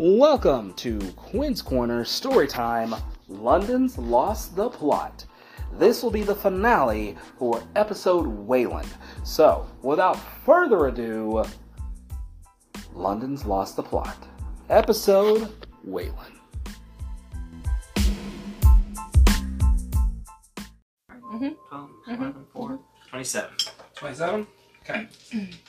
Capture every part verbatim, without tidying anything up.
Welcome to Quinn's Corner Storytime, London's Lost the Plot. This will be the finale for episode Waylon. So, without further ado, London's Lost the Plot, episode Waylon. Mm-hmm. twelve, eleven, mm-hmm. four, twenty-seven. twenty-seven? Okay.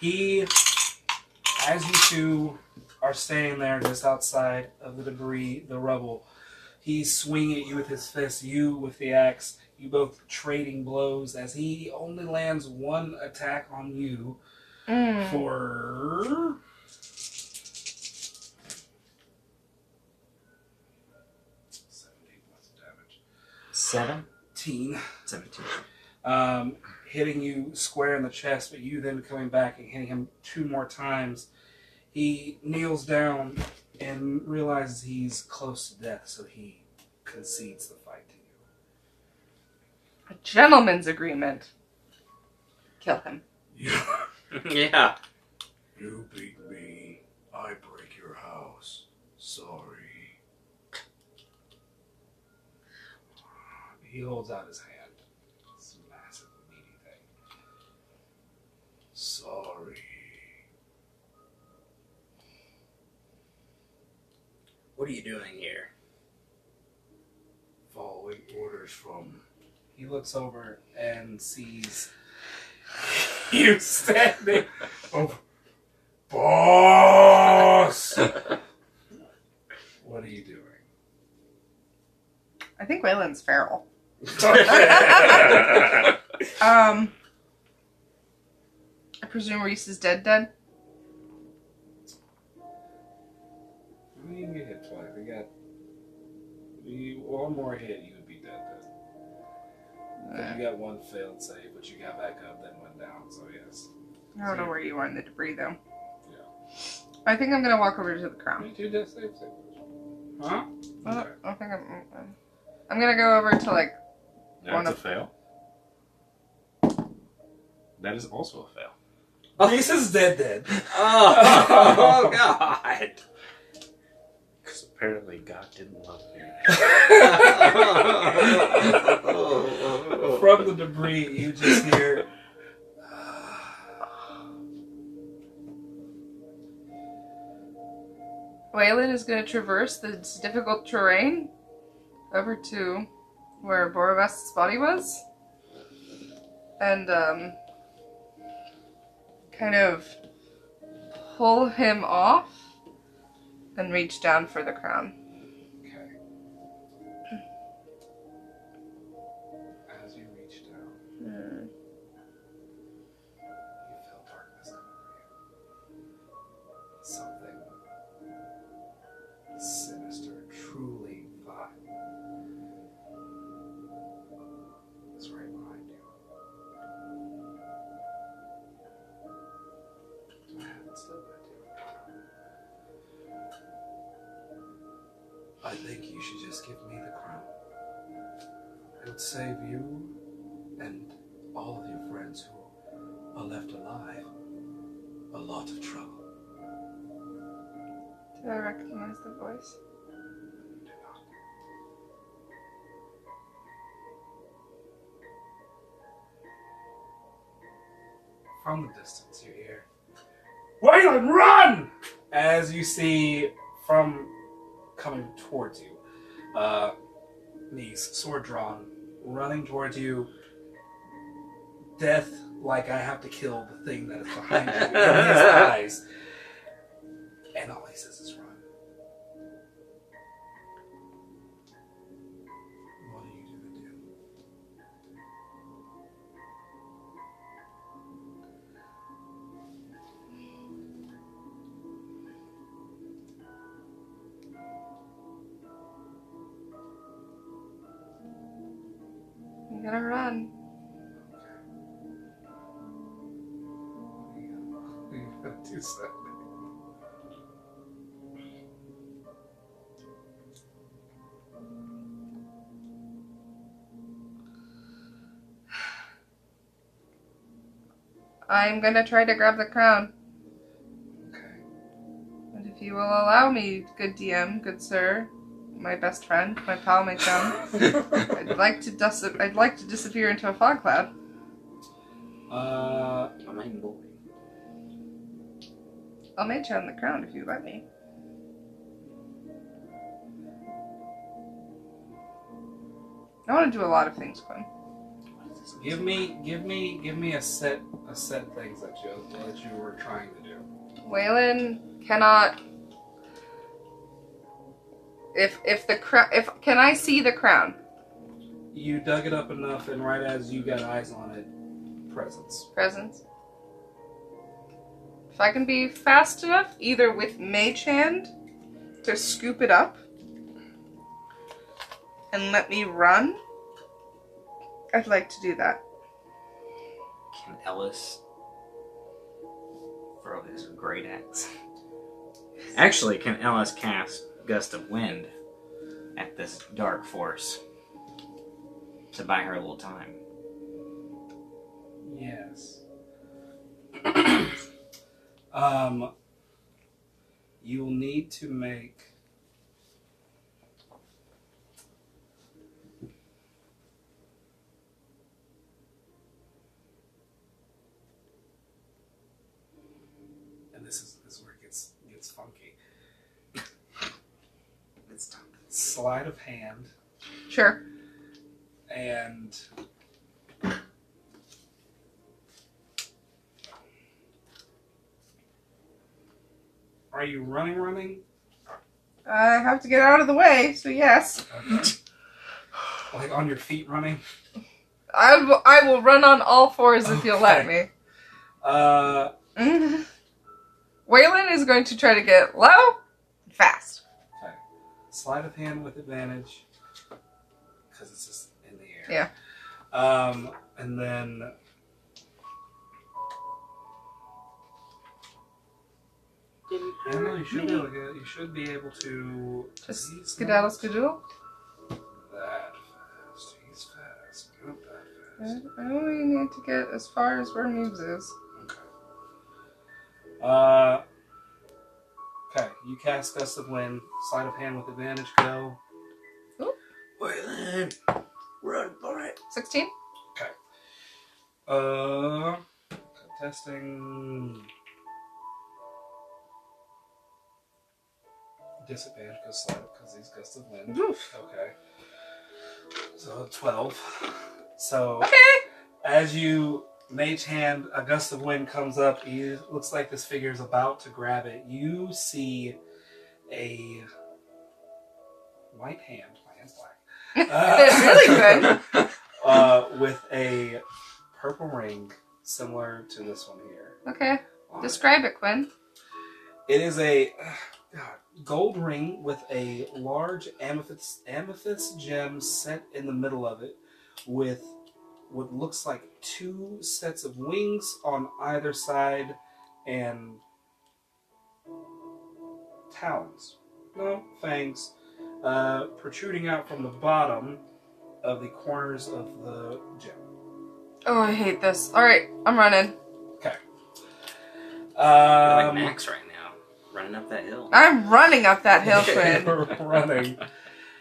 He, as you two are staying there just outside of the debris, the rubble, he's swinging at you with his fist, you with the axe, you both trading blows as he only lands one attack on you mm. for seventeen points of damage. seventeen? seventeen. Um, hitting you square in the chest, but you then coming back and hitting him two more times. He kneels down and realizes he's close to death, so he concedes the fight to you. A gentleman's agreement. Kill him. Yeah. Yeah. You beat me. I break your house. Sorry. He holds out his hand. It's a massive, meaty thing. Sorry. What are you doing here? Following orders from... He looks over and sees you standing over. Boss! What are you doing? I think Waylon's feral. um, I presume Reese is dead dead? You didn't get hit twice. We got you, one more hit, you would be dead then. Right. You got one failed save, but you got back up, then went down. So yes. I don't so, know where you are in the debris though. Yeah. I think I'm gonna walk over to the crown. You two death save save. Huh? Well, okay. I think I'm. I'm gonna go over to like. That's one a of... fail. That is also a fail. Oh. This is dead dead. Oh, oh God. Apparently God didn't love me. From the debris, you just hear... Waylon is going to traverse this difficult terrain over to where Borobas' body was. And um, kind of pull him off. Then reach down for the crown. Okay. As you reach down, mm. you feel darkness come over you. Something sinister, truly vile, is right behind you. I haven't said that. I think you should just give me the crown. It'll save you and all of your friends who are left alive a lot of trouble. Do I recognize the voice? Do not. From the distance you hear, Waylon, run! As you see from coming towards you, uh, knees sword drawn, running towards you. Death, like I have to kill the thing that is behind you. In his eyes, and all he says is, "Run." What are you gonna do? I'm gonna run. Okay. You gotta do something. I'm gonna try to grab the crown. Okay. And if If you will allow me, good D M, good sir, my best friend, my pal, my chum, I'd like to dis I'd like to disappear into a fog cloud. Uh, am I boring? I'll mage hand the crown if you let me. I want to do a lot of things, Quinn. Give me, give me, give me a set, a set things that you that you were trying to do. Waylon cannot. If if the crown, if can I see the crown? You dug it up enough, and right as you got eyes on it, presence. Presence. If I can be fast enough, either with Mage Hand to scoop it up and let me run, I'd like to do that. Can Ellis throw his great axe? Actually, can Ellis cast Gust of Wind at this dark force to buy her a little time? Yes. um, you'll need to make Sleight of hand. Sure. And are you running, running? I have to get out of the way, so yes. Okay. Like on your feet running? I will, I will run on all fours if okay. you'll let me. Uh, Waylon is going to try to get low and fast. Sleight of hand with advantage, because it's just in the air. Yeah. Um, and then I don't know, you should be able to, you should be able to just skedaddle skedoodle. That fast, he's fast, not that fast. I only need to get as far as where Moves is. Okay. Uh. Okay, you cast Gust of Wind, sleight of hand with advantage, go. Ooh. Waylon, run for it. sixteen? Okay. Uh, contesting. Disadvantage because sleight, because he's Gust of Wind. Oof. Okay. So twelve. So, okay. As you Mage Hand, a gust of wind comes up. It looks like this figure is about to grab it. You see a white hand. My hand's black. Uh, That's really good. Uh, with a purple ring similar to this one here. Okay. Describe it, Quinn. It is a uh, gold ring with a large amethyst, amethyst gem set in the middle of it with what looks like two sets of wings on either side and talons, no, fangs, uh, protruding out from the bottom of the corners of the gem. Oh, I hate this. All right, I'm running. Okay. Um, You're like Max right now, running up that hill. I'm running up that hill, Fred. You're running.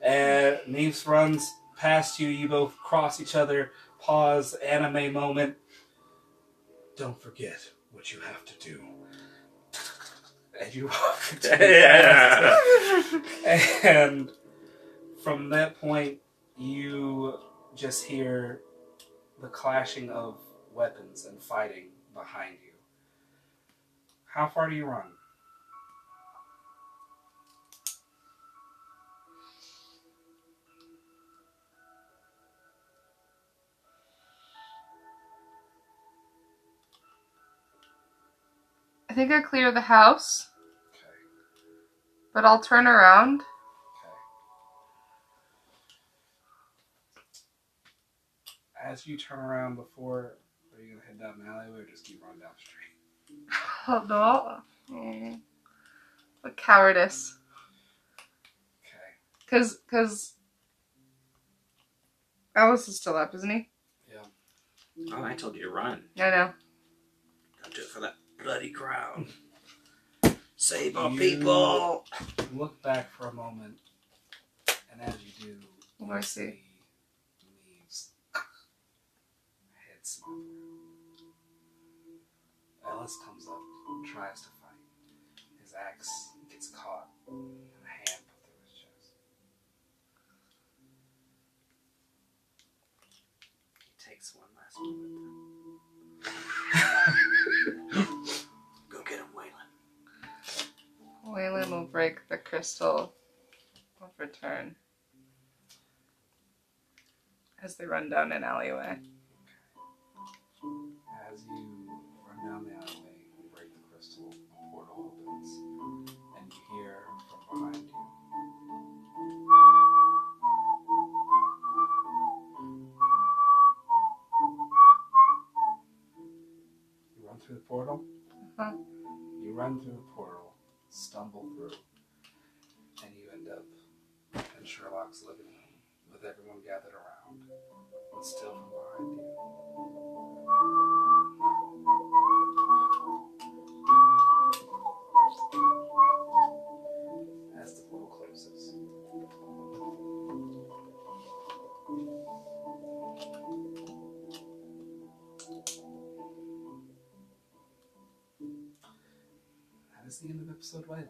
And Neves runs past you. You both cross each other. Pause, anime moment. Don't forget what you have to do. And you walk into yeah. And from that point, you just hear the clashing of weapons and fighting behind you. How far do you run? I think I clear the house, okay. But I'll turn around. Okay. As you turn around before, are you going to head down the alleyway or just keep running down the street? Oh, no. What cowardice. Okay. Because, because Alice is still up, isn't he? Yeah. Oh, I told you to run. I know. Don't do it for that bloody crown. Save our you people. Look back for a moment, and as you do, oh, you I see leaves head small. Ellis comes up and tries to fight. His axe gets caught and a hand put through his chest. He takes one last bullet. Go get him, Waylon. Waylon will break the crystal of return as they run down an alleyway. As you run down the alleyway, you break the crystal, the portal opens, and you hear from behind you. You run through the portal? Uh-huh. You run through the portal, stumble through, and you end up in Sherlock's living room with everyone gathered around, but still from behind you. As the portal closes. That is the end of episode Waylon.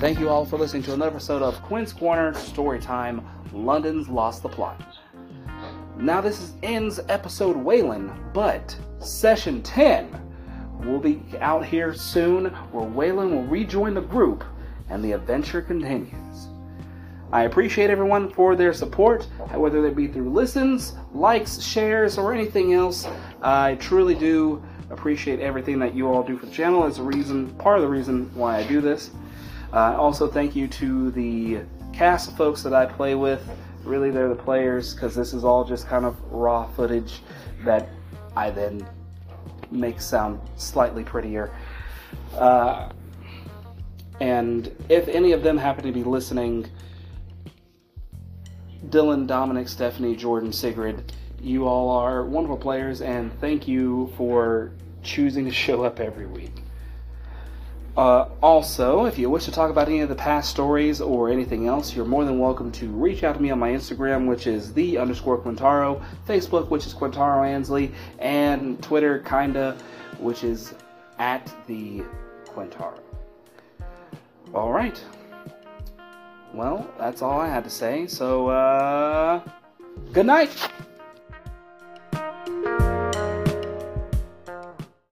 Thank you all for listening to another episode of Quinn's Corner Storytime, London's Lost the Plot. Now this is, ends episode Waylon, but session ten will be out here soon, where Waylon will rejoin the group and the adventure continues. I appreciate everyone for their support, whether it be through listens, likes, shares, or anything else. I truly do appreciate everything that you all do for the channel. It's a reason, part of the reason why I do this. Uh, also, thank you to the cast of folks that I play with. Really, they're the players, because this is all just kind of raw footage that I then make sound slightly prettier. Uh, and if any of them happen to be listening, Dylan, Dominic, Stephanie, Jordan, Sigrid, you all are wonderful players, and thank you for choosing to show up every week. Uh, also, if you wish to talk about any of the past stories or anything else, you're more than welcome to reach out to me on my Instagram, which is the underscore Quintaro, Facebook, which is Quintaro Ansley, and Twitter, kinda, which is at the Quintaro. All right. Well, that's all I had to say. So, uh, good night.